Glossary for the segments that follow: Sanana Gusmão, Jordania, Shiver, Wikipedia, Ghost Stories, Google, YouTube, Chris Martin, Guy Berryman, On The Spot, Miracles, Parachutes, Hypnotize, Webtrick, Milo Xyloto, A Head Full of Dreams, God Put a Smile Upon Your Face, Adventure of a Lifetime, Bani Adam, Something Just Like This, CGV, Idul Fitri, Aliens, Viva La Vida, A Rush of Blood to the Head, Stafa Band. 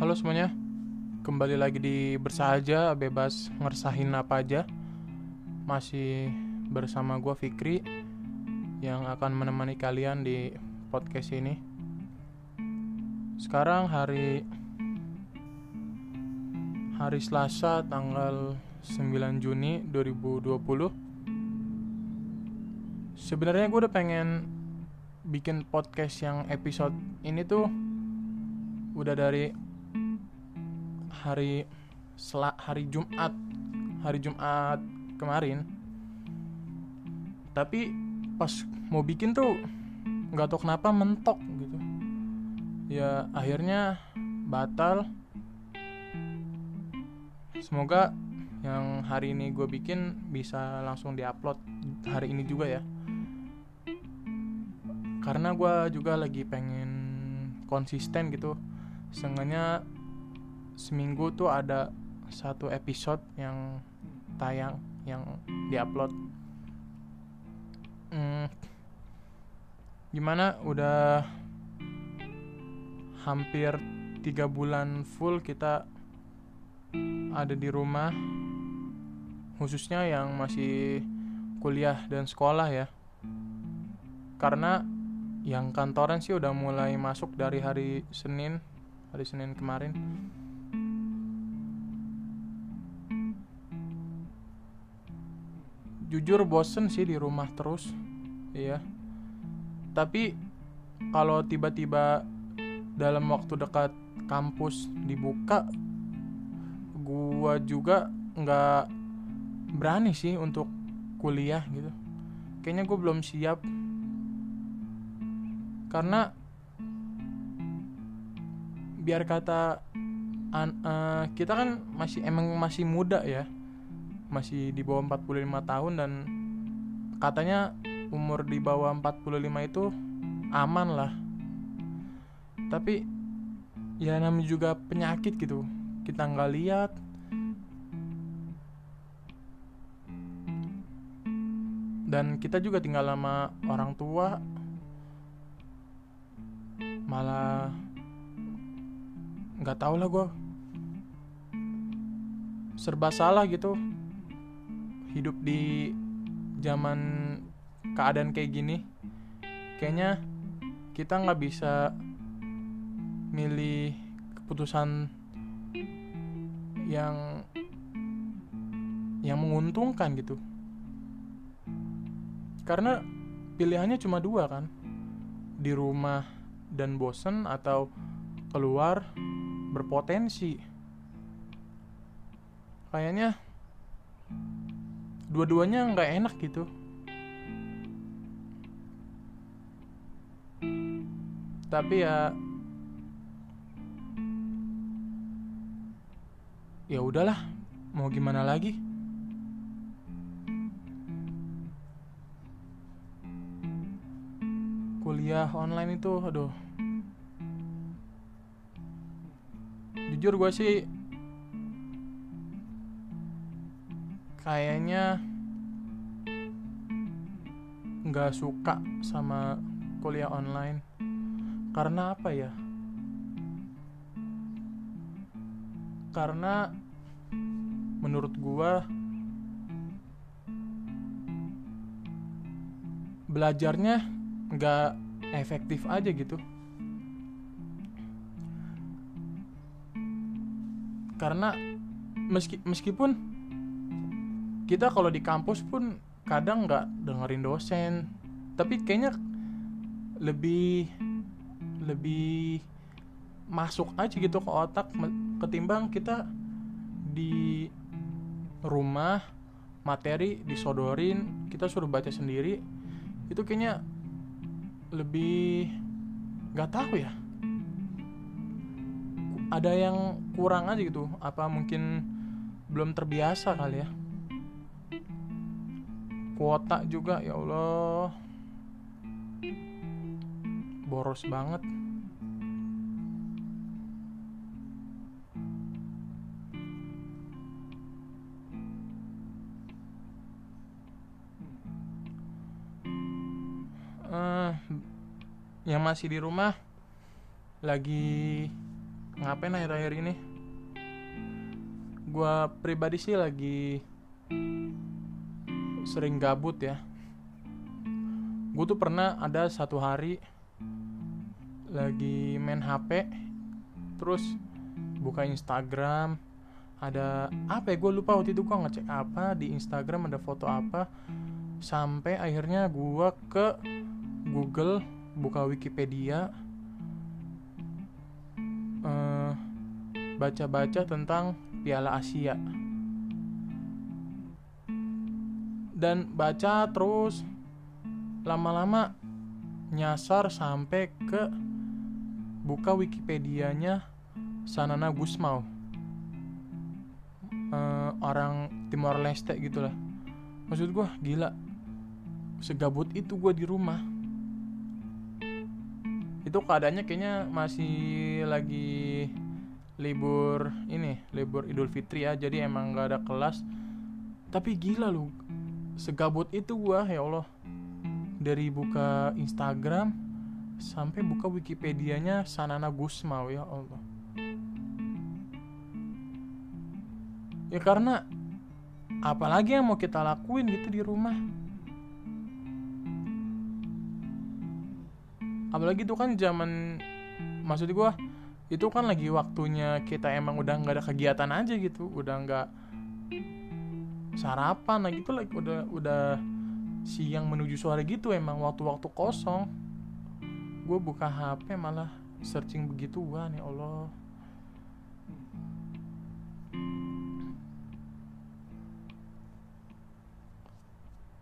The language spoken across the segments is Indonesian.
Halo semuanya, kembali lagi di Bersahaja, bebas ngeresahin apa aja. Masih bersama gue Fikri yang akan menemani kalian di podcast ini. Sekarang hari Selasa tanggal 9 Juni 2020. Sebenarnya gue udah pengen bikin podcast yang episode ini tuh udah dari hari Jumat kemarin, tapi pas mau bikin tuh nggak tahu kenapa mentok gitu ya, akhirnya batal. Semoga yang hari ini gue bikin bisa langsung diupload hari ini juga ya, karena gue juga lagi pengen konsisten gitu. Seenggaknya seminggu tuh ada satu episode yang tayang, yang diupload. Gimana? Udah hampir 3 bulan full kita ada di rumah, khususnya yang masih kuliah dan sekolah ya. Karena yang kantoran sih udah mulai masuk dari hari Senin kemarin. Jujur bosen sih di rumah terus, iya. Tapi kalau tiba-tiba dalam waktu dekat kampus dibuka, gua juga nggak berani sih untuk kuliah gitu. Kayaknya gua belum siap, karena biar kata kita kan masih muda ya. Masih di bawah 45 tahun dan katanya umur di bawah 45 itu aman lah. Tapi ya namanya juga penyakit gitu, kita nggak lihat. Dan kita juga tinggal sama orang tua, malah nggak tahu lah, gue serba salah gitu. Hidup di zaman keadaan kayak gini, kayaknya kita gak bisa milih keputusan yang menguntungkan gitu, karena pilihannya cuma dua kan, di rumah dan bosen, atau keluar berpotensi. Kayaknya dua-duanya nggak enak gitu. Tapi ya udahlah, mau gimana lagi. Kuliah online itu, aduh. Jujur gue sih kayaknya nggak suka sama kuliah online. Karena apa ya? Karena menurut gua belajarnya nggak efektif aja gitu. Karena meskipun kita kalau di kampus pun kadang nggak dengerin dosen, tapi kayaknya lebih masuk aja gitu ke otak ketimbang kita di rumah materi disodorin, kita suruh baca sendiri. Itu kayaknya lebih, nggak tahu ya, ada yang kurang aja gitu. Apa mungkin belum terbiasa kali ya. Kuota juga, ya Allah, boros banget. Yang masih di rumah lagi ngapain akhir-akhir ini? Gua pribadi sih lagi sering gabut ya. Gue tuh pernah ada satu hari lagi main HP, terus buka Instagram, ada apa ya, gue lupa waktu itu gue ngecek apa di Instagram, ada foto apa, sampai akhirnya gue ke Google, buka Wikipedia, baca-baca tentang Piala Asia, dan baca terus lama-lama nyasar sampai ke buka Wikipedianya Sanana Gusmão, orang Timor Leste gitulah. Maksud gue gila, segabut itu gue di rumah. Itu keadaannya kayaknya masih lagi libur ini, libur Idul Fitri ya, jadi emang gak ada kelas. Tapi gila lu, segabut itu gue, ya Allah. Dari buka Instagram sampai buka Wikipedianya Sanana Gusmão, ya Allah. Ya karena apalagi yang mau kita lakuin gitu di rumah. Apalagi itu kan zaman, maksud gue itu kan lagi waktunya kita emang udah nggak ada kegiatan aja gitu, udah nggak sarapan lagi tuh, like, udah siang menuju sore gitu, emang waktu-waktu kosong. Gue buka HP malah searching begituan, ya Allah.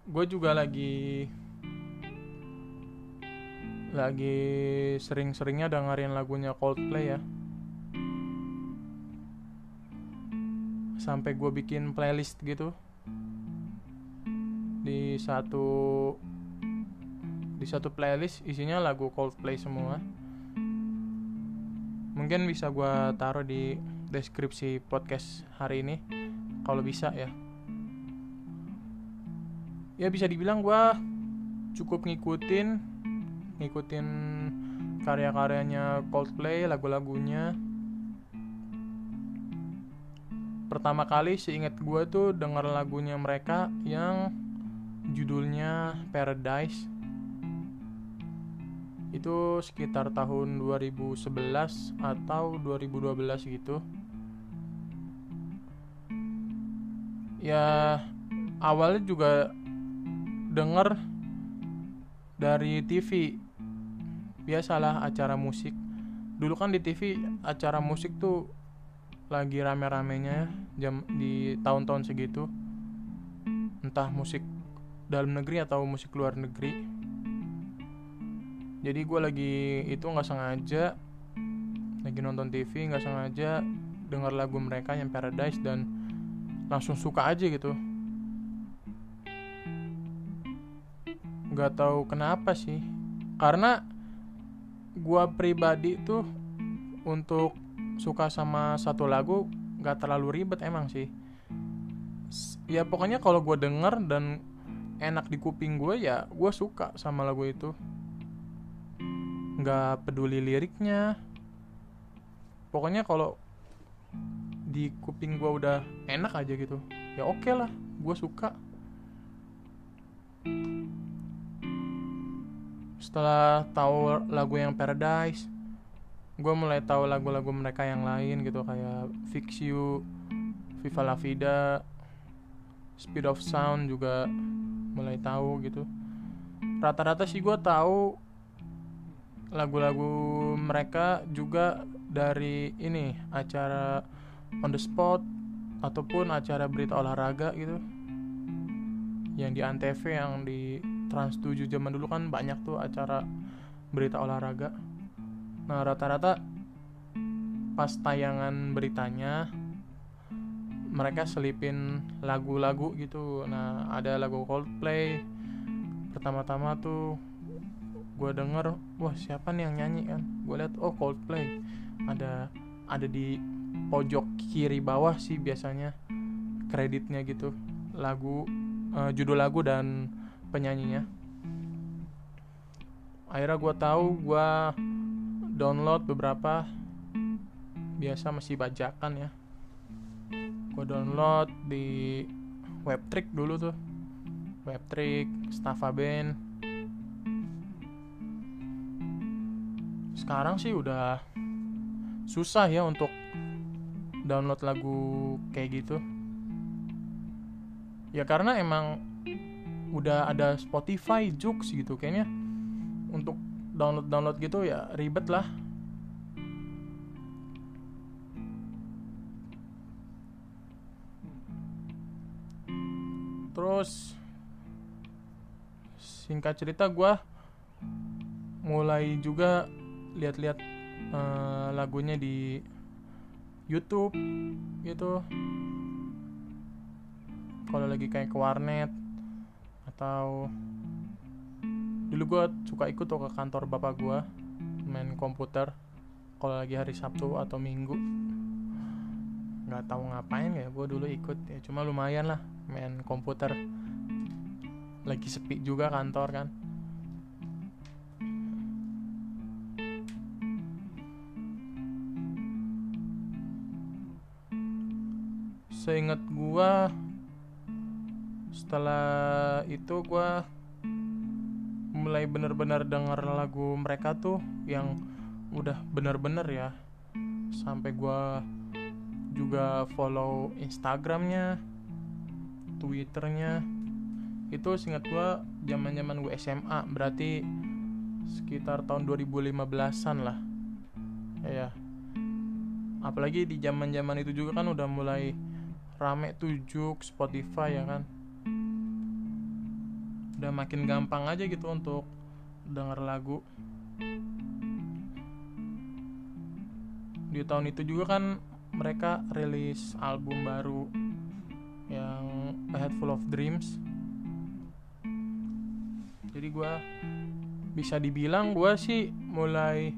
Gue juga lagi sering-seringnya dengerin lagunya Coldplay ya, sampai gue bikin playlist gitu di satu playlist isinya lagu Coldplay semua. Mungkin bisa gue taruh di deskripsi podcast hari ini kalau bisa ya. Ya bisa dibilang gue cukup ngikutin karya-karyanya Coldplay, lagu-lagunya. Pertama kali seingat gue tuh denger lagunya mereka yang judulnya Paradise itu sekitar tahun 2011 atau 2012 gitu ya. Awalnya juga denger dari TV, biasalah acara musik. Dulu kan di TV acara musik tuh lagi rame-ramenya jam di tahun-tahun segitu, entah musik dalam negeri atau musik luar negeri. Jadi gue lagi itu gak sengaja lagi nonton TV, gak sengaja dengar lagu mereka yang Paradise dan langsung suka aja gitu. Gak tahu kenapa sih, karena gue pribadi tuh untuk suka sama satu lagu gak terlalu ribet emang sih. Ya pokoknya kalau gue denger dan enak di kuping gue, ya gue suka sama lagu itu. Gak peduli liriknya, pokoknya kalau di kuping gue udah enak aja gitu, ya oke lah, gue suka. Setelah tahu lagu yang Paradise, gue mulai tahu lagu-lagu mereka yang lain gitu, kayak Fix You, Viva La Vida, Speed of Sound juga mulai tahu gitu. Rata-rata sih gue tahu lagu-lagu mereka juga dari ini, acara On The Spot ataupun acara berita olahraga gitu, yang di ANTV, yang di Trans 7 zaman dulu kan banyak tuh acara berita olahraga. Nah rata-rata pas tayangan beritanya mereka selipin lagu-lagu gitu. Nah ada lagu Coldplay, pertama-tama tuh gue denger, wah siapa nih yang nyanyi kan. Gue lihat, oh Coldplay, ada di pojok kiri bawah sih biasanya kreditnya gitu, lagu, judul lagu dan penyanyinya. Akhirnya gue tahu, gue download beberapa biasa masih bajakan ya. Gue download di Webtrick dulu tuh, Webtrick, Stafa Band. Sekarang sih udah susah ya untuk download lagu kayak gitu. Ya karena emang udah ada Spotify, Joox gitu kayaknya. Untuk download-download gitu ya ribet lah. Terus singkat cerita gue mulai juga lihat-lihat lagunya di YouTube gitu. Kalau lagi kayak ke warnet atau dulu gue suka ikut tuh ke kantor bapak gue main komputer kalau lagi hari Sabtu atau Minggu. Nggak tahu ngapain ya gue dulu ikut ya, cuma lumayan lah main komputer. Lagi sepi juga kantor kan. Seingat gua setelah itu gua mulai benar-benar denger lagu mereka tuh yang udah benar-benar ya. Sampai gua juga follow Instagramnya, Twitternya. Itu seingat gua zaman-zaman gua SMA, berarti sekitar tahun 2015-an lah. Ya. Apalagi di zaman-zaman itu juga kan udah mulai rame tuh Joox, Spotify ya kan. Udah makin gampang aja gitu untuk denger lagu. Di tahun itu juga kan mereka rilis album baru yang A Head Full of Dreams. Jadi gue bisa dibilang gue sih mulai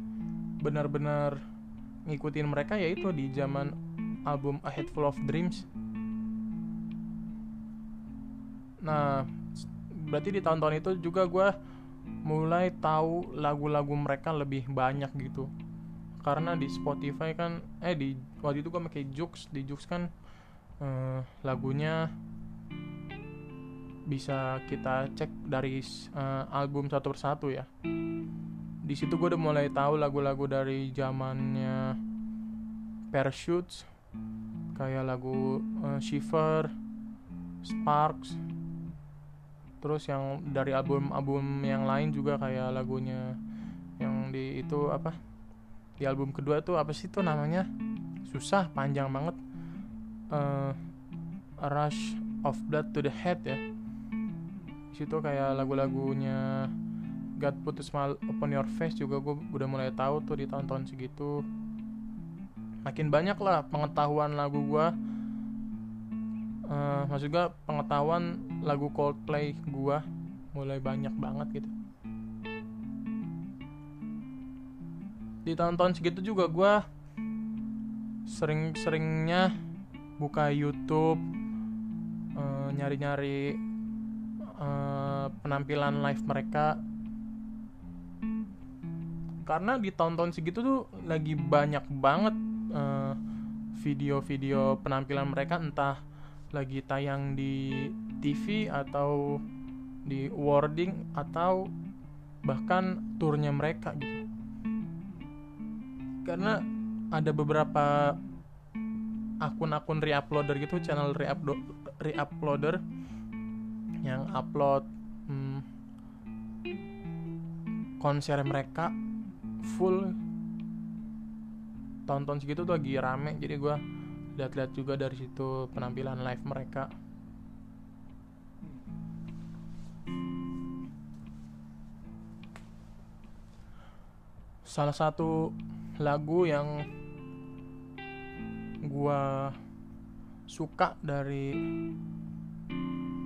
benar-benar ngikutin mereka yaitu di zaman album A Head Full of Dreams. Nah, berarti di tahun-tahun itu juga gue mulai tahu lagu-lagu mereka lebih banyak gitu. Karena di Spotify kan, di waktu itu gue pakai Joox, di Joox kan lagunya bisa kita cek dari album satu persatu ya. Di situ gue udah mulai tahu lagu-lagu dari zamannya Parachutes, kayak lagu Shiver, Sparks. Terus yang dari album-album yang lain juga kayak lagunya yang di itu apa? Di album kedua tuh apa sih tuh namanya? Susah, panjang banget. A Rush of Blood to the Head ya. Di situ kayak lagu-lagunya God Put a Smile Upon Your Face juga gue udah mulai tahu tuh di tahun-tahun segitu. Makin banyak lah pengetahuan lagu gue. Maksud gue pengetahuan lagu Coldplay gue mulai banyak banget gitu. Di tahun-tahun segitu juga gue sering-seringnya buka YouTube, nyari-nyari penampilan live mereka. Karena di tahun-tahun segitu tuh lagi banyak banget video-video penampilan mereka, entah lagi tayang di TV atau di awarding atau bahkan turnya mereka gitu. Karena ada beberapa akun-akun reuploader gitu, channel reuploader yang upload konser mereka full. Tonton segitu tuh lagi rame, jadi gue lihat-lihat juga dari situ penampilan live mereka. Salah satu lagu yang gue suka dari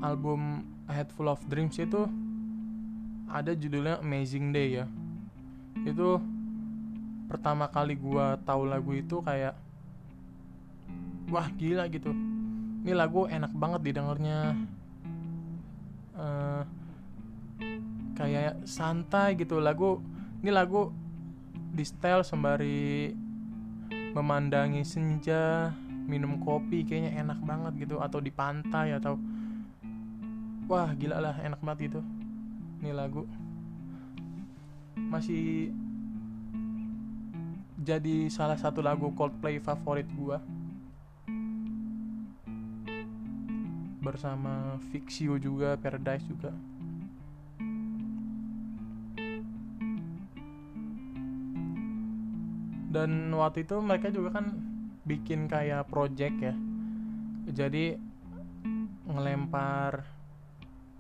album A Head Full of Dreams itu ada judulnya Amazing Day ya. Itu pertama kali gue tahu lagu itu kayak wah gila gitu, ini lagu enak banget didengarnya, kayak santai gitu lagu. Ini lagu di setel sembari memandangi senja, minum kopi kayaknya enak banget gitu, atau di pantai, atau wah gila lah enak banget gitu. Ini lagu masih jadi salah satu lagu Coldplay favorit gua, bersama Fix You juga, Paradise juga. Dan waktu itu mereka juga kan bikin kayak project ya, jadi ngelempar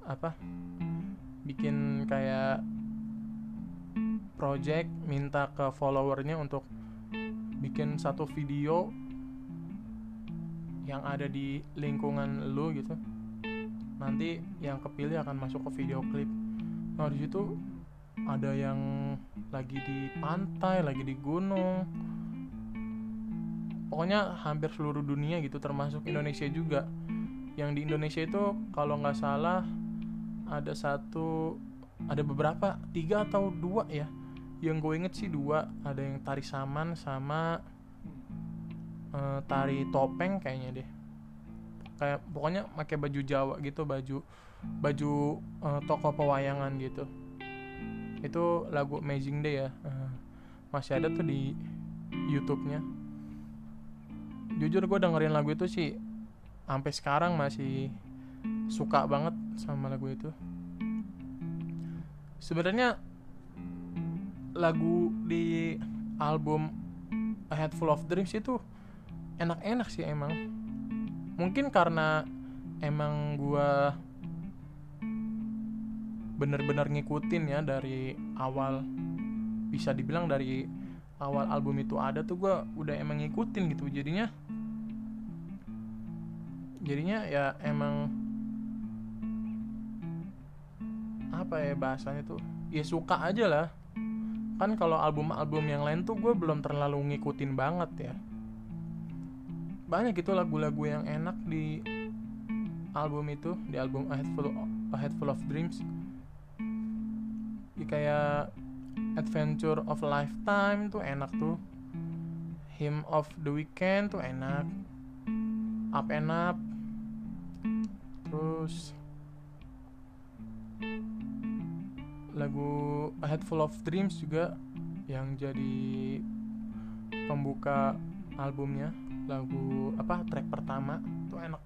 apa, bikin kayak project, minta ke followernya untuk bikin satu video yang ada di lingkungan lu gitu, nanti yang kepilih akan masuk ke video klip. Nah di situ ada yang lagi di pantai, lagi di gunung, pokoknya hampir seluruh dunia gitu, termasuk Indonesia juga. Yang di Indonesia itu kalau nggak salah ada beberapa 3 atau 2 ya, yang gue inget sih 2. Ada yang tari saman sama tari topeng kayaknya deh, kayak pokoknya pakai baju Jawa gitu, baju tokoh pewayangan gitu. Itu lagu Amazing Day ya, masih ada tuh di YouTube-nya. Jujur gue dengerin lagu itu sih sampai sekarang masih suka banget sama lagu itu. Sebenarnya lagu di album A Head Full of Dreams itu enak-enak sih emang. Mungkin karena emang gue bener-bener ngikutin ya dari awal, bisa dibilang dari awal album itu ada tuh gue udah emang ngikutin gitu. Jadinya ya emang apa ya bahasanya tuh, ya suka aja lah. Kan kalau album-album yang lain tuh gue belum terlalu ngikutin banget ya. Banyak gitu lagu-lagu yang enak di album itu, di album A Head Full of Dreams ya, kayak Adventure of a Lifetime tuh enak tuh, Hymn of the Weekend tuh enak, Up and Up, terus lagu A Head Full of Dreams juga yang jadi pembuka albumnya, lagu apa, track pertama tuh enak.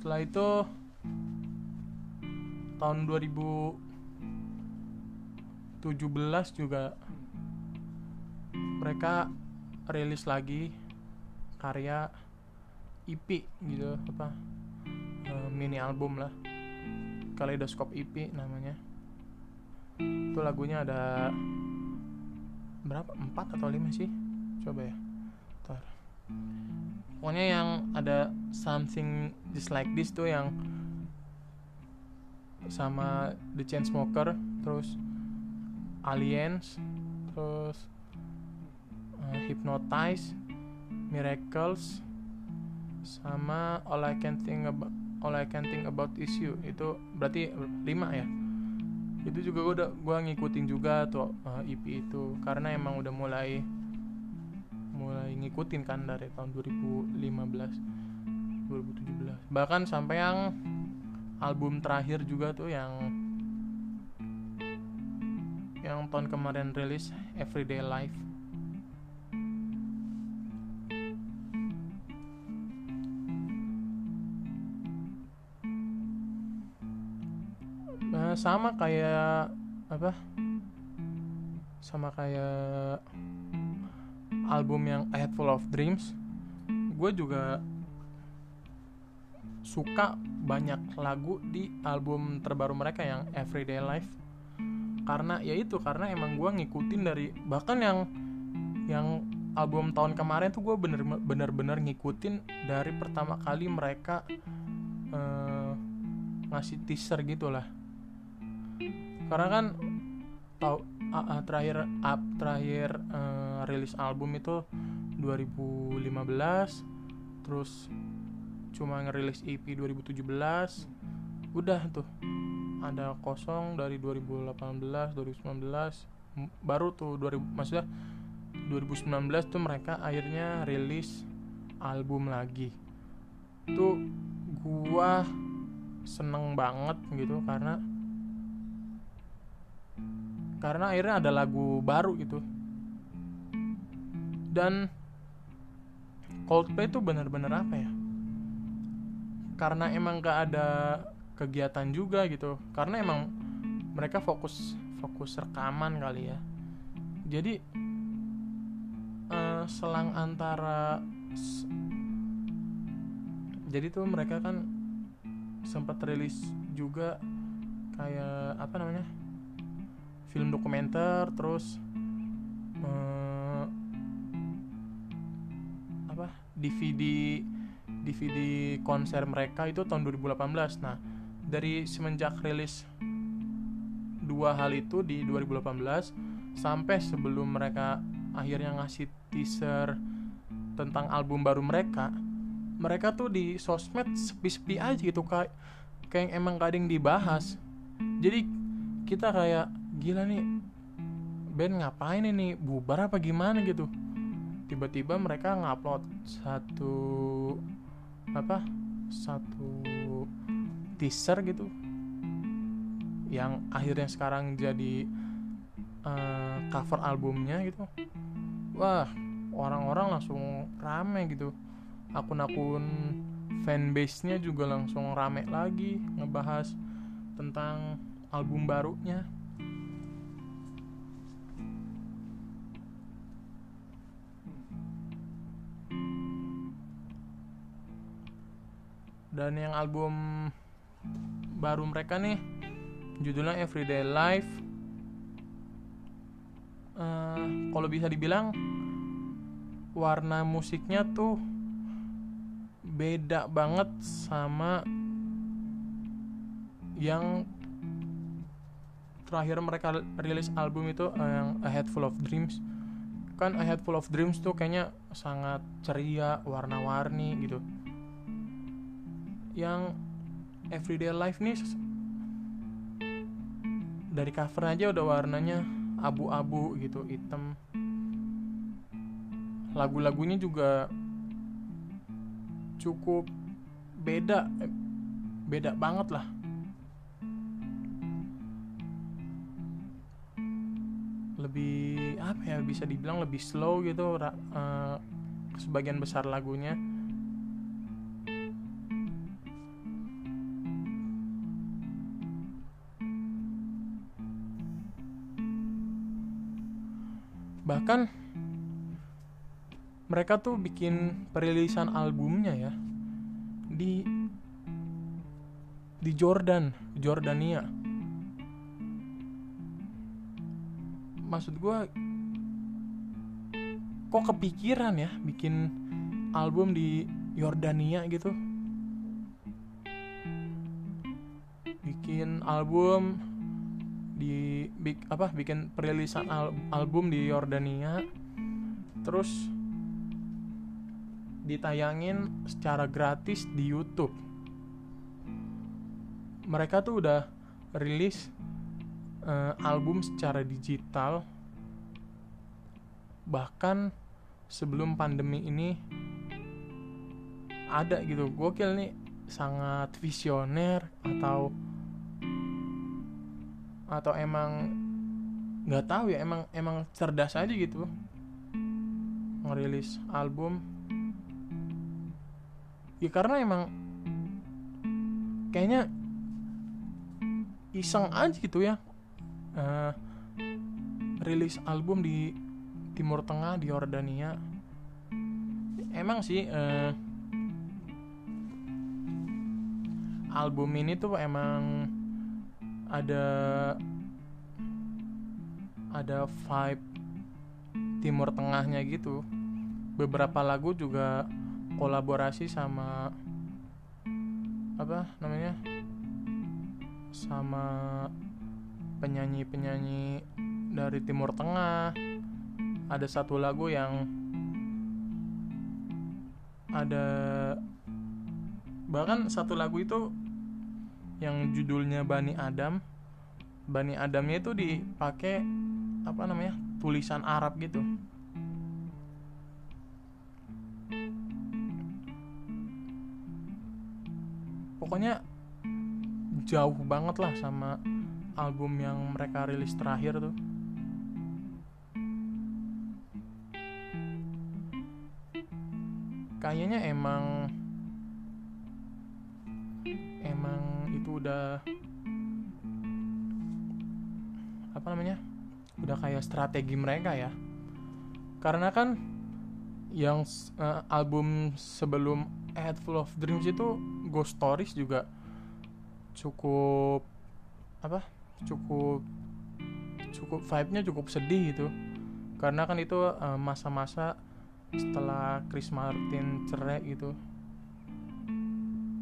Setelah itu tahun 2017 juga mereka rilis lagi karya EP gitu, apa mini album lah, Kaleidoscope EP namanya. Itu lagunya ada berapa, 4 atau 5 sih, coba ya ntar. Pokoknya yang ada Something Just Like This tuh yang sama The Chainsmokers, terus Aliens, terus Hypnotize, Miracles, sama All I Can Think About Is You. Itu berarti 5 ya. Itu juga gue ngikutin juga tuh EP itu, karena emang udah mulai ngikutin kan dari tahun 2015 2017, bahkan sampai yang album terakhir juga tuh yang tahun kemarin rilis, Everyday Life. Sama kayak album yang A Head Full of Dreams, gue juga suka banyak lagu di album terbaru mereka yang Everyday Life, karena emang gue ngikutin dari, bahkan yang album tahun kemarin tuh gue bener-bener ngikutin dari pertama kali mereka ngasih teaser gitulah. Karena kan terakhir rilis album itu 2015, terus cuma ngerilis EP 2017, udah tuh ada kosong dari 2018, 2019, baru tuh 2019 tuh mereka akhirnya rilis album lagi. Tuh gua seneng banget gitu karena akhirnya ada lagu baru gitu. Dan Coldplay tuh bener-bener apa ya, karena emang gak ada kegiatan juga gitu, karena emang mereka fokus rekaman kali ya. Jadi selang antara jadi tuh mereka kan sempat rilis juga kayak apa namanya, film dokumenter, terus DVD konser mereka itu tahun 2018. Nah, dari semenjak rilis dua hal itu di 2018 sampai sebelum mereka akhirnya ngasih teaser tentang album baru mereka, mereka tuh di sosmed sepi-sepi aja gitu, kayak emang gak ada yang dibahas. Jadi kita kayak gila nih band ngapain ini, bubar apa gimana gitu. Tiba-tiba mereka ngupload satu teaser gitu, yang akhirnya sekarang jadi cover albumnya gitu. Wah, orang-orang langsung rame gitu, akun-akun fanbase-nya juga langsung rame lagi ngebahas tentang album barunya. Dan yang album baru mereka nih judulnya Everyday Life. Kalau bisa dibilang warna musiknya tuh beda banget sama yang terakhir mereka rilis album itu, yang A Head Full of Dreams. Kan A Head Full of Dreams tuh kayaknya sangat ceria, warna-warni gitu. Yang Everyday Life nih dari cover aja udah warnanya abu-abu gitu, hitam. Lagu-lagunya juga cukup beda banget lah. Lebih apa ya, bisa dibilang lebih slow gitu sebagian besar lagunya. Bahkan mereka tuh bikin perilisan albumnya ya di Jordania. Maksud gue, kok kepikiran ya bikin album di Yordania gitu. Bikin perilisan album di Yordania, terus ditayangin secara gratis di YouTube. Mereka tuh udah rilis album secara digital bahkan sebelum pandemi ini ada gitu. Gokil nih, sangat visioner atau emang nggak tahu ya, emang cerdas aja gitu ngerilis album ya, karena emang kayaknya iseng aja gitu ya, rilis album di Timur Tengah, di Yordania. Emang sih album ini tuh emang ada vibe Timur Tengahnya gitu. Beberapa lagu juga kolaborasi sama sama penyanyi-penyanyi dari Timur Tengah. Ada satu lagu yang ada Bahkan satu lagu itu yang judulnya Bani Adam, Bani Adamnya itu dipakai apa namanya, tulisan Arab gitu. Pokoknya jauh banget lah sama album yang mereka rilis terakhir tuh. Kayaknya emang itu udah apa namanya, udah kayak strategi mereka ya. Karena kan yang album sebelum A Head Full of Dreams itu Ghost Stories juga cukup vibe-nya cukup sedih gitu. Karena kan itu masa-masa setelah Chris Martin cerai gitu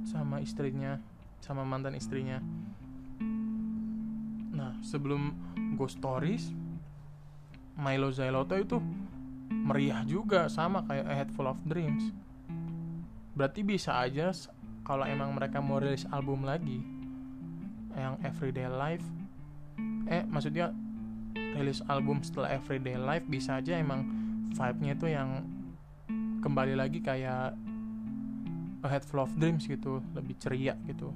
sama istrinya, sama mantan istrinya. Nah, sebelum Ghost Stories, Milo Xyloto itu meriah juga sama kayak A Head Full of Dreams. Berarti bisa aja kalau emang mereka mau rilis album lagi yang Everyday Life, maksudnya rilis album setelah Everyday Life, bisa aja emang vibe-nya itu yang kembali lagi kayak A Head Full of Dreams gitu, lebih ceria gitu.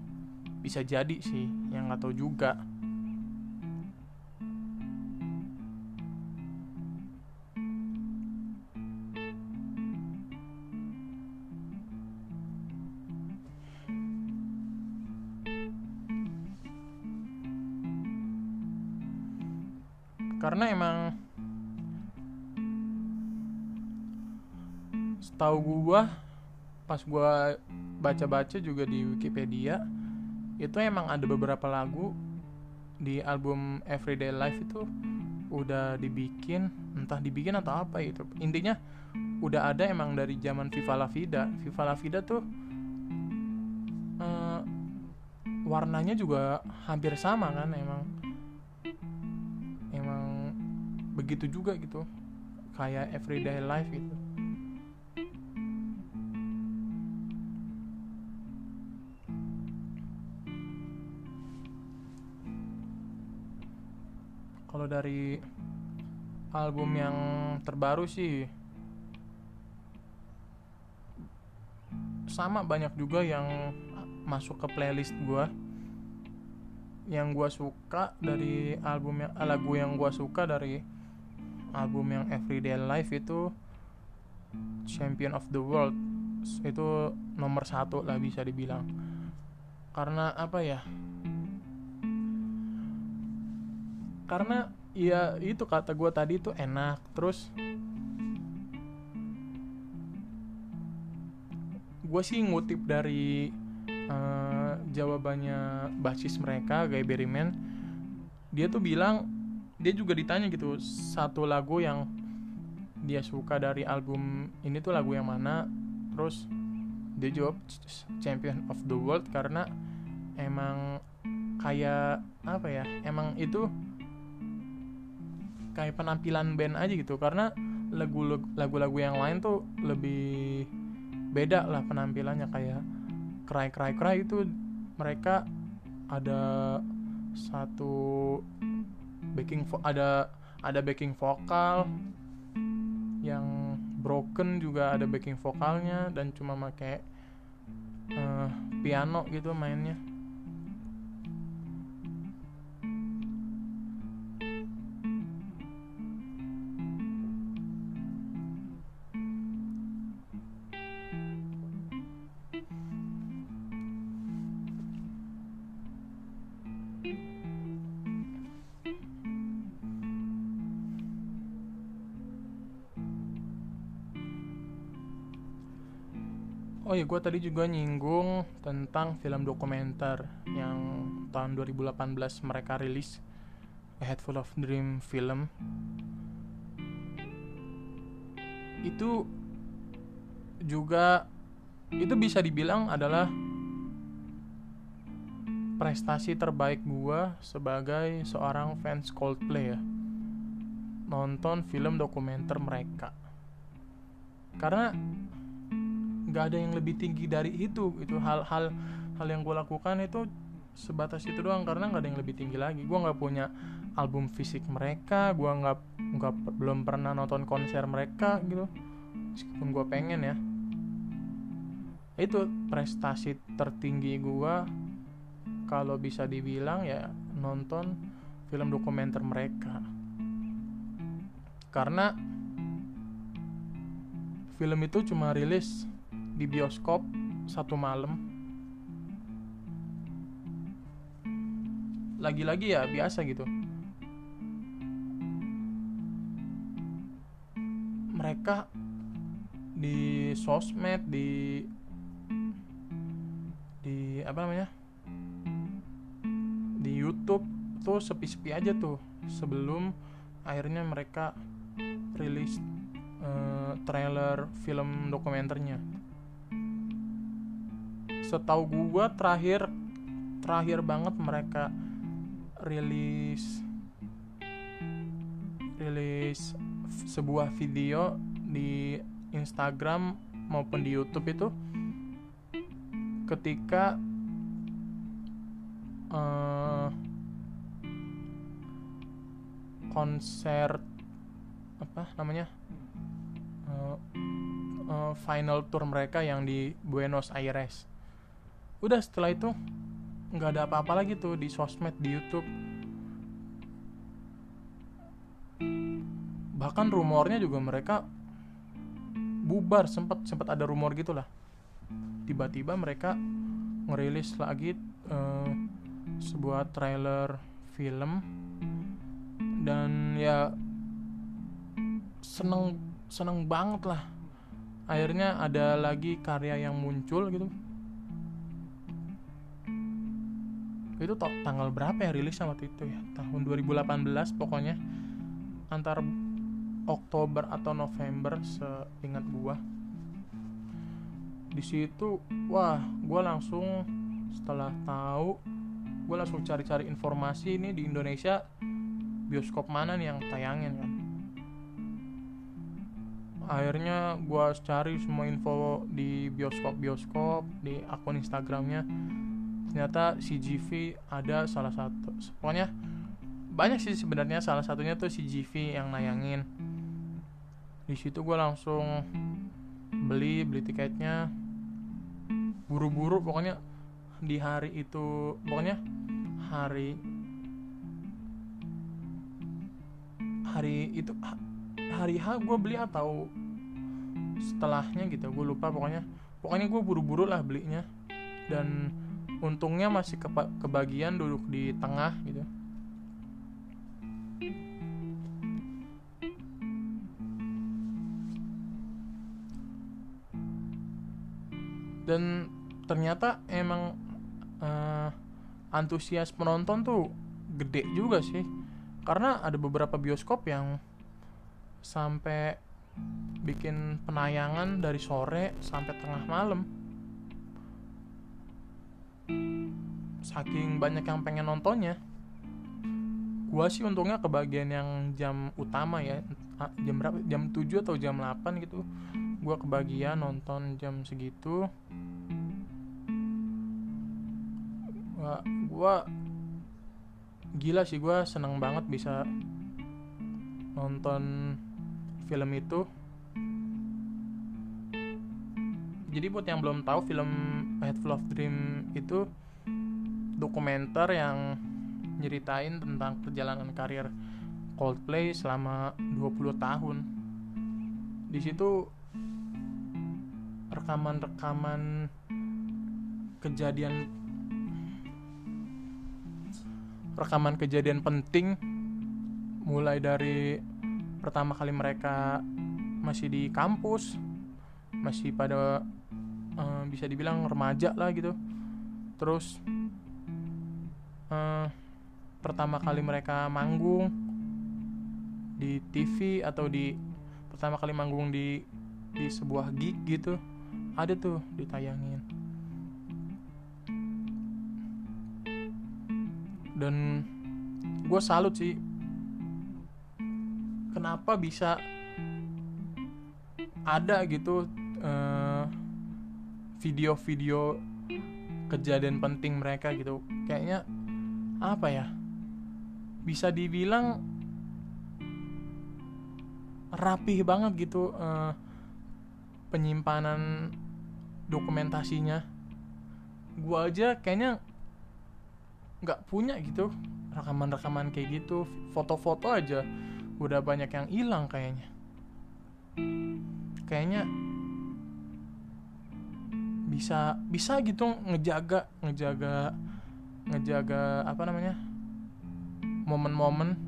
Bisa jadi sih, yang gak tahu juga. Karena emang setahu gua pas gua baca-baca juga di Wikipedia, itu emang ada beberapa lagu di album Everyday Life itu udah dibikin, entah dibikin atau apa gitu. Intinya udah ada emang dari zaman Viva La Vida. Viva La Vida tuh warnanya juga hampir sama kan, emang begitu juga gitu kayak Everyday Life gitu. Kalau dari album yang terbaru sih sama, banyak juga yang masuk ke playlist gua. Yang gua suka dari album yang lagu yang gua suka dari album yang Everyday Life itu Champion of the World. Itu nomor 1 lah bisa dibilang. Karena apa ya? Karena ya itu kata gue tadi itu enak. Terus gue sih ngutip dari jawabannya basis mereka, Guy Berryman. Dia tuh bilang, dia juga ditanya gitu, satu lagu yang dia suka dari album ini tuh lagu yang mana. Terus dia jawab Champion of the World, karena emang kayak apa ya, emang itu kayak penampilan band aja gitu. Karena lagu-lagu yang lain tuh lebih beda lah penampilannya. Kayak Cry itu mereka ada satu ada backing vokal yang broken, juga ada backing vokalnya, dan cuma pakai piano gitu mainnya. Oh iya, gue tadi juga nyinggung tentang film dokumenter yang tahun 2018 mereka rilis, A Head Full of Dream film. Itu juga, itu bisa dibilang adalah prestasi terbaik gue sebagai seorang fans Coldplay ya, nonton film dokumenter mereka. Karena nggak ada yang lebih tinggi dari itu. Itu hal yang gue lakukan itu sebatas itu doang, karena nggak ada yang lebih tinggi lagi. Gue nggak punya album fisik mereka, gue nggak belum pernah nonton konser mereka gitu, meskipun gue pengen ya. Itu prestasi tertinggi gue, kalau bisa dibilang ya nonton film dokumenter mereka. Karena film itu cuma rilis di bioskop satu malam. Lagi-lagi ya biasa gitu, mereka di sosmed, di apa namanya, di YouTube tuh sepi-sepi aja tuh sebelum akhirnya mereka rilis trailer film dokumenternya. Setahu gua terakhir banget mereka rilis sebuah video di Instagram maupun di YouTube itu ketika konser apa namanya final tour mereka yang di Buenos Aires. Udah setelah itu nggak ada apa-apa lagi tuh di sosmed, di YouTube. Bahkan rumornya juga mereka bubar, sempat ada rumor gitulah. Tiba-tiba mereka ngerilis lagi sebuah trailer film, dan ya seneng banget lah. Akhirnya ada lagi karya yang muncul gitu. Itu tanggal berapa ya rilisnya waktu itu ya? Tahun 2018 pokoknya, antar Oktober atau November seingat gua. Di situ wah, gua langsung setelah tahu, gua langsung cari-cari informasi ini di Indonesia bioskop mana nih yang tayangin kan. Akhirnya gue cari semua info di bioskop-bioskop, di akun Instagramnya. Ternyata CGV ada salah satu. Pokoknya banyak sih sebenarnya, salah satunya tuh CGV yang nayangin. Di situ gue langsung beli tiketnya buru-buru. Pokoknya di hari itu, pokoknya hari itu, hari H gue beli atau setelahnya gitu, gue lupa. Pokoknya gue buru-buru lah belinya, dan untungnya masih kebagian duduk di tengah gitu. Dan ternyata emang antusias penonton tuh gede juga sih, karena ada beberapa bioskop yang sampai bikin penayangan dari sore sampai tengah malam. Saking banyak yang pengen nontonnya. Gua sih untungnya kebagian yang jam utama ya, jam berapa? Jam 7 atau jam 8 gitu. Gua kebagian nonton jam segitu. Gua gila sih, gua seneng banget bisa nonton film itu. Jadi buat yang belum tahu, film A Head Full of Dreams itu dokumenter yang nyeritain tentang perjalanan karir Coldplay selama 20 tahun. Di situ rekaman-rekaman kejadian penting, mulai dari pertama kali mereka masih di kampus, masih pada bisa dibilang remaja lah gitu. Terus pertama kali mereka manggung di TV, atau di pertama kali manggung di sebuah gig gitu, ada tuh ditayangin. Dan gue salut sih, kenapa bisa ada gitu video-video kejadian penting mereka gitu. Kayaknya apa ya, bisa dibilang rapih banget gitu penyimpanan dokumentasinya. Gua aja kayaknya nggak punya gitu rekaman-rekaman kayak gitu, foto-foto aja udah banyak yang hilang kayaknya bisa gitu ngejaga apa namanya, momen-momen.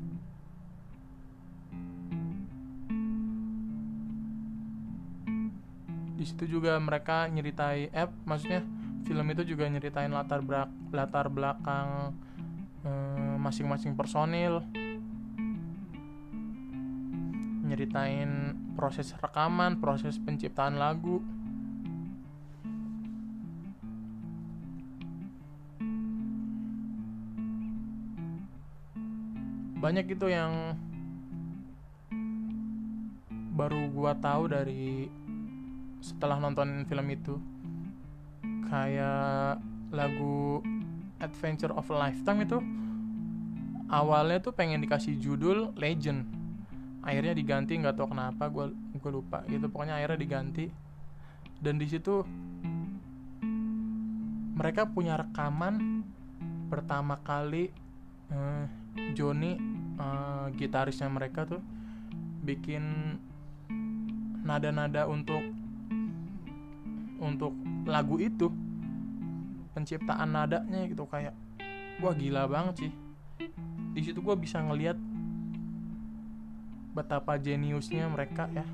Di situ juga mereka nyeritain maksudnya film itu juga nyeritain latar belakang masing-masing personil, nyeritain proses rekaman, proses penciptaan lagu. Banyak itu yang baru gua tahu dari setelah nonton film itu. Kayak lagu Adventure of a Lifetime itu awalnya tuh pengen dikasih judul Legend, akhirnya diganti, nggak tahu kenapa, gue lupa gitu, pokoknya akhirnya diganti. Dan di situ mereka punya rekaman pertama kali Johnny, gitarisnya mereka tuh bikin nada-nada untuk lagu itu, penciptaan nadanya gitu. Kayak wah, gila banget sih. Di situ gue bisa ngelihat betapa jeniusnya mereka ya.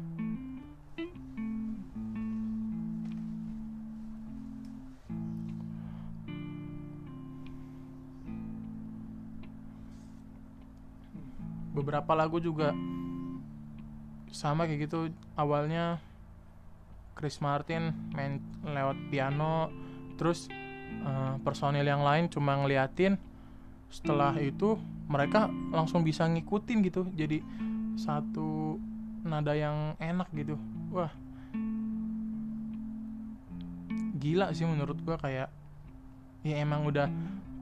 Beberapa lagu juga sama kayak gitu. Awalnya Chris Martin main lewat piano, terus personil yang lain cuma ngeliatin. Setelah itu mereka langsung bisa ngikutin gitu, jadi satu nada yang enak gitu. Wah, gila sih menurut gua. Kayak ya emang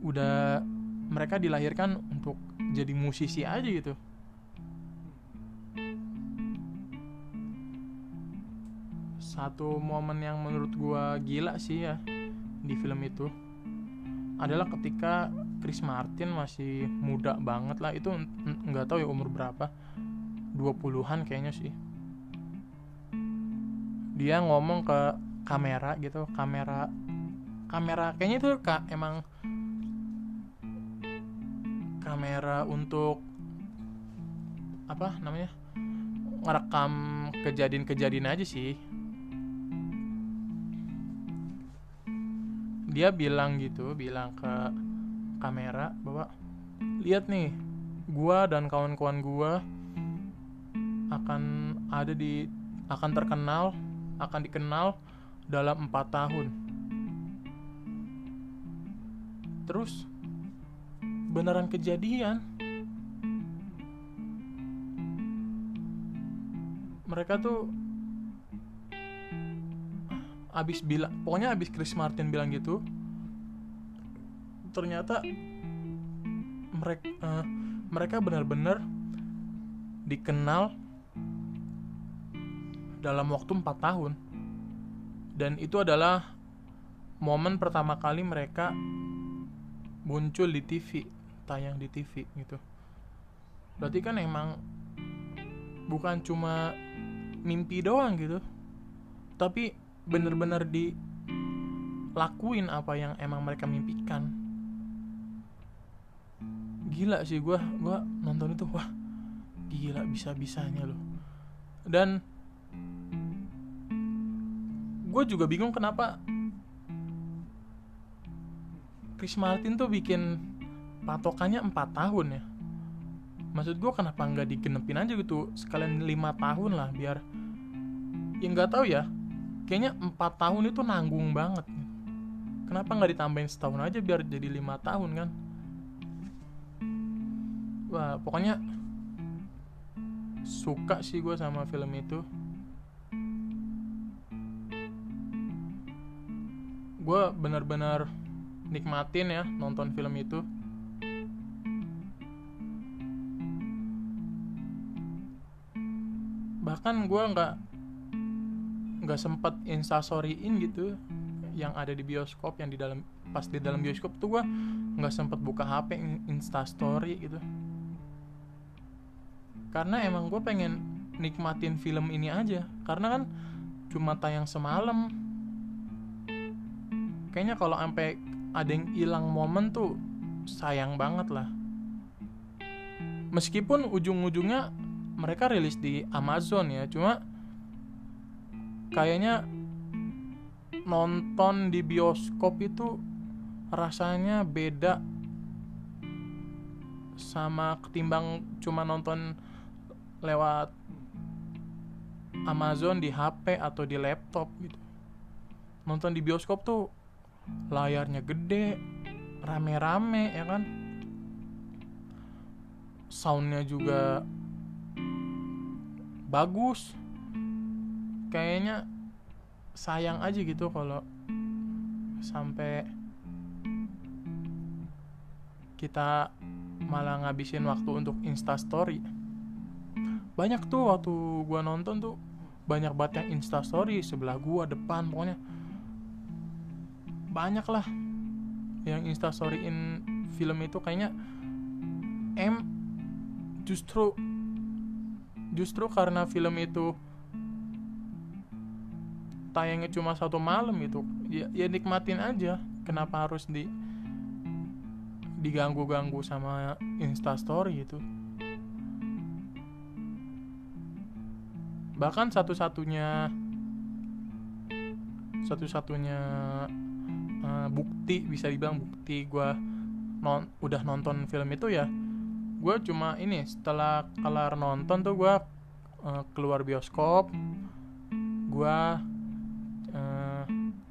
udah mereka dilahirkan untuk jadi musisi aja gitu. Satu momen yang menurut gua gila sih ya di film itu adalah ketika Chris Martin masih muda banget lah. Itu gak tahu ya umur berapa, 20-an kayaknya sih. Dia ngomong ke kamera gitu, kamera kayaknya itu emang kamera untuk apa namanya, ngerekam kejadian-kejadian aja sih. Dia bilang ke kamera bahwa lihat nih, gua dan kawan-kawan gua akan dikenal dalam 4 tahun. Terus beneran kejadian. Mereka tuh abis Chris Martin bilang gitu, ternyata mereka benar-benar dikenal dalam waktu 4 tahun. Dan itu adalah momen pertama kali mereka muncul di TV, tayang di TV gitu. Berarti kan emang bukan cuma mimpi doang gitu, tapi benar-benar dilakuin apa yang emang mereka mimpikan. Gila sih, gue nonton itu, wah gila bisa-bisanya loh. Dan gue juga bingung kenapa Chris Martin tuh bikin patokannya 4 tahun ya. Maksud gue kenapa nggak digenepin aja gitu, sekalian 5 tahun lah, biar ya nggak tahu ya. Kayaknya 4 tahun itu nanggung banget. Kenapa nggak ditambahin setahun aja biar jadi 5 tahun kan? Wah, pokoknya suka sih gue sama film itu. gue benar-benar nikmatin ya nonton film itu. Bahkan gue nggak sempet instastoryin gitu yang ada di bioskop, yang di dalam pas di dalam bioskop tuh gue nggak sempet buka HP instastory gitu, karena emang gue pengen nikmatin film ini aja, karena kan cuma tayang semalam. Kayaknya kalau sampai ada yang hilang momen tuh sayang banget lah. Meskipun ujung-ujungnya mereka rilis di Amazon ya, cuma kayaknya nonton di bioskop itu rasanya beda sama ketimbang cuma nonton lewat Amazon di HP atau di laptop gitu. Nonton di bioskop tuh layarnya gede, rame-rame ya kan, soundnya juga bagus. Kayaknya sayang aja gitu kalau sampai kita malah ngabisin waktu untuk instastory. Banyak tuh waktu gua nonton tuh banyak banget yang instastory sebelah gua, depan, pokoknya banyak lah yang instastoryin film itu. Kayaknya justru karena film itu tayangnya cuma satu malam itu ya nikmatin aja, kenapa harus diganggu-ganggu sama instastory gitu. Bahkan satu-satunya bukti, bisa dibilang bukti gue udah nonton film itu ya, gue cuma ini, setelah kelar nonton tuh gue keluar bioskop, gue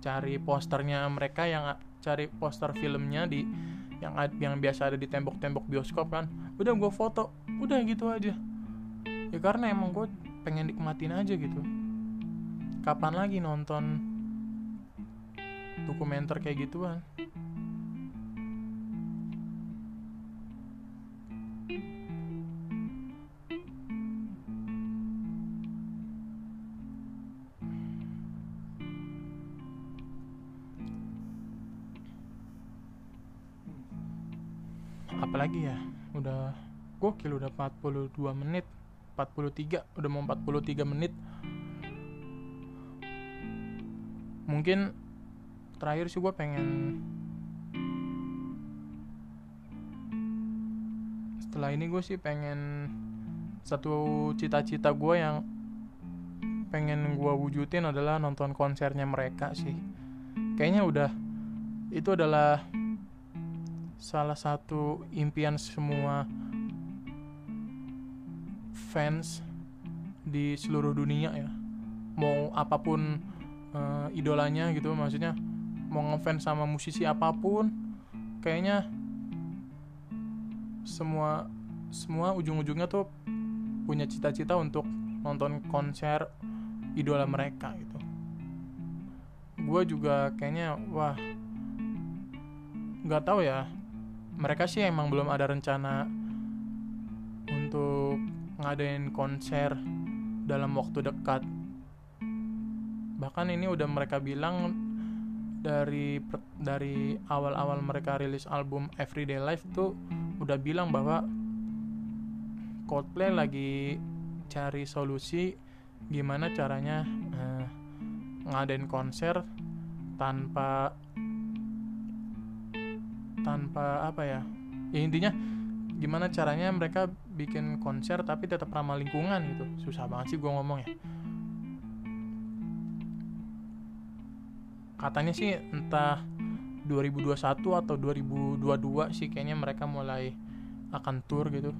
cari posternya mereka, yang cari poster filmnya di yang biasa ada di tembok-tembok bioskop kan, udah gue foto, udah gitu aja ya, karena emang gue pengen nikmatin aja gitu. Kapan lagi nonton dokumenter kayak gituan? Apalagi ya, udah gokil, udah 42 menit, 43, udah mau 43 menit. Mungkin terakhir sih gue pengen, setelah ini gue sih pengen, satu cita-cita gue yang pengen gue wujudin adalah nonton konsernya mereka sih. Kayaknya udah, itu adalah salah satu impian semua fans di seluruh dunia ya. Mau apapun idolanya gitu, maksudnya mau ngefans sama musisi apapun, kayaknya semua ujung-ujungnya tuh punya cita-cita untuk nonton konser idola mereka gitu. Gue juga kayaknya, wah, nggak tahu ya, mereka sih emang belum ada rencana untuk ngadain konser dalam waktu dekat. Bahkan ini udah mereka bilang dari awal-awal mereka rilis album Everyday Life tuh udah bilang bahwa Coldplay lagi cari solusi gimana caranya ngadain konser tanpa apa ya? Ya intinya gimana caranya mereka bikin konser tapi tetap ramah lingkungan gitu. Susah banget sih gue ngomong ya. Katanya sih entah 2021 atau 2022 sih kayaknya mereka mulai akan tur gitu.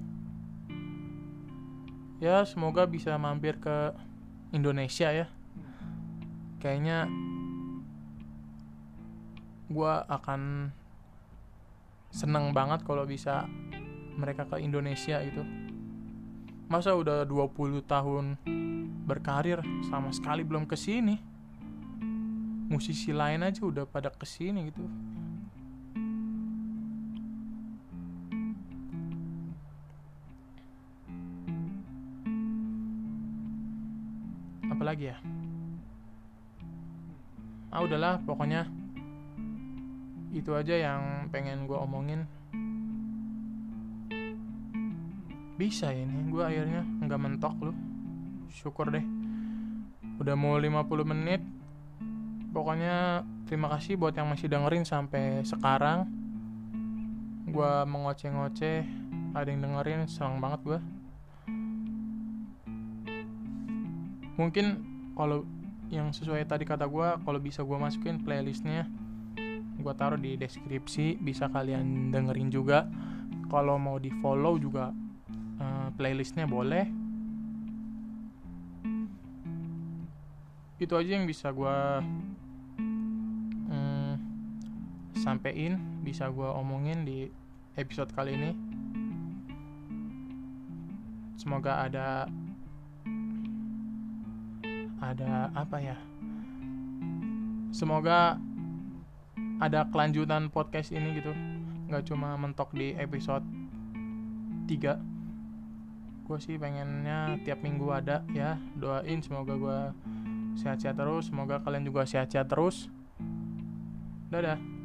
Ya semoga bisa mampir ke Indonesia ya. Kayaknya gue akan seneng banget kalau bisa mereka ke Indonesia gitu. Masa udah 20 tahun berkarir sama sekali belum kesini? musisi lain aja udah pada kesini gitu. Apalagi ya? Ah udahlah, pokoknya itu aja yang pengen gue omongin. Bisa ya nih, gue akhirnya gak mentok loh. Syukur deh. Udah mau 50 menit. Pokoknya terima kasih buat yang masih dengerin sampai sekarang. Gue mengoceh-ngoceh, ada yang dengerin, senang banget gue. Mungkin kalau yang sesuai tadi kata gue, kalau bisa gue masukin playlistnya, gue taruh di deskripsi, bisa kalian dengerin juga. Kalau mau di follow juga playlistnya boleh. Itu aja yang bisa gue sampein, bisa gue omongin di episode kali ini. Semoga ada apa ya, semoga ada kelanjutan podcast ini gitu, gak cuma mentok di episode 3. Gue sih pengennya tiap minggu ada ya. Doain semoga gue sehat-sehat terus, semoga kalian juga sehat-sehat terus. Dadah.